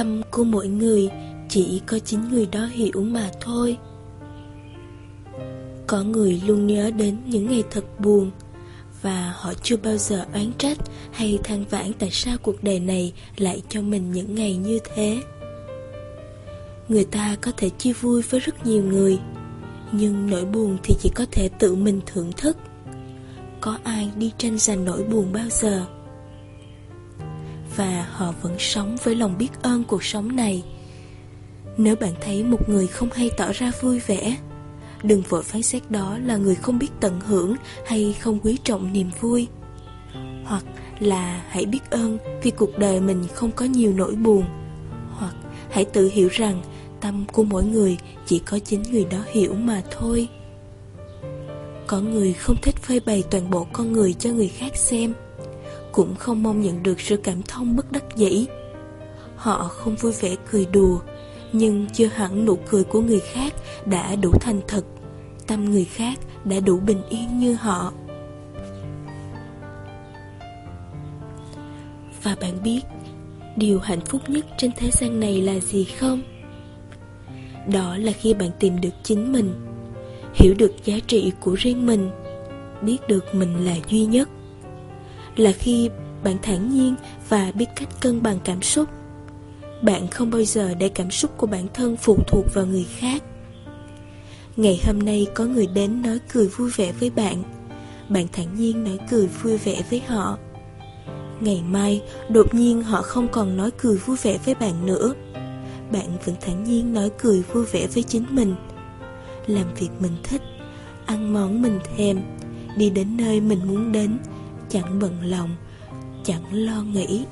tâm của mỗi người chỉ có chính người đó hiểu mà thôi. Có người luôn nhớ đến những ngày thật buồn, và họ chưa bao giờ oán trách hay than vãn tại sao cuộc đời này lại cho mình những ngày như thế. Người ta có thể chia vui với rất nhiều người, nhưng nỗi buồn thì chỉ có thể tự mình thưởng thức. Có ai đi tranh giành nỗi buồn bao giờ? Và họ vẫn sống với lòng biết ơn cuộc sống này. Nếu bạn thấy một người không hay tỏ ra vui vẻ, đừng vội phán xét đó là người không biết tận hưởng hay không quý trọng niềm vui. Hoặc là hãy biết ơn vì cuộc đời mình không có nhiều nỗi buồn. Hoặc hãy tự hiểu rằng tâm của mỗi người chỉ có chính người đó hiểu mà thôi. Có người không thích phơi bày toàn bộ con người cho người khác xem, cũng không mong nhận được sự cảm thông bất đắc dĩ. Họ không vui vẻ cười đùa, nhưng chưa hẳn nụ cười của người khác đã đủ thành thật, tâm người khác đã đủ bình yên như họ. Và bạn biết điều hạnh phúc nhất trên thế gian này là gì không? Đó là khi bạn tìm được chính mình, hiểu được giá trị của riêng mình, biết được mình là duy nhất. Là khi bạn thản nhiên và biết cách cân bằng cảm xúc. Bạn không bao giờ để cảm xúc của bản thân phụ thuộc vào người khác. Ngày hôm nay có người đến nói cười vui vẻ với bạn, bạn thản nhiên nói cười vui vẻ với họ. Ngày mai đột nhiên họ không còn nói cười vui vẻ với bạn nữa, bạn vẫn thản nhiên nói cười vui vẻ với chính mình. Làm việc mình thích, ăn món mình thèm, đi đến nơi mình muốn đến, chẳng bận lòng, chẳng lo nghĩ.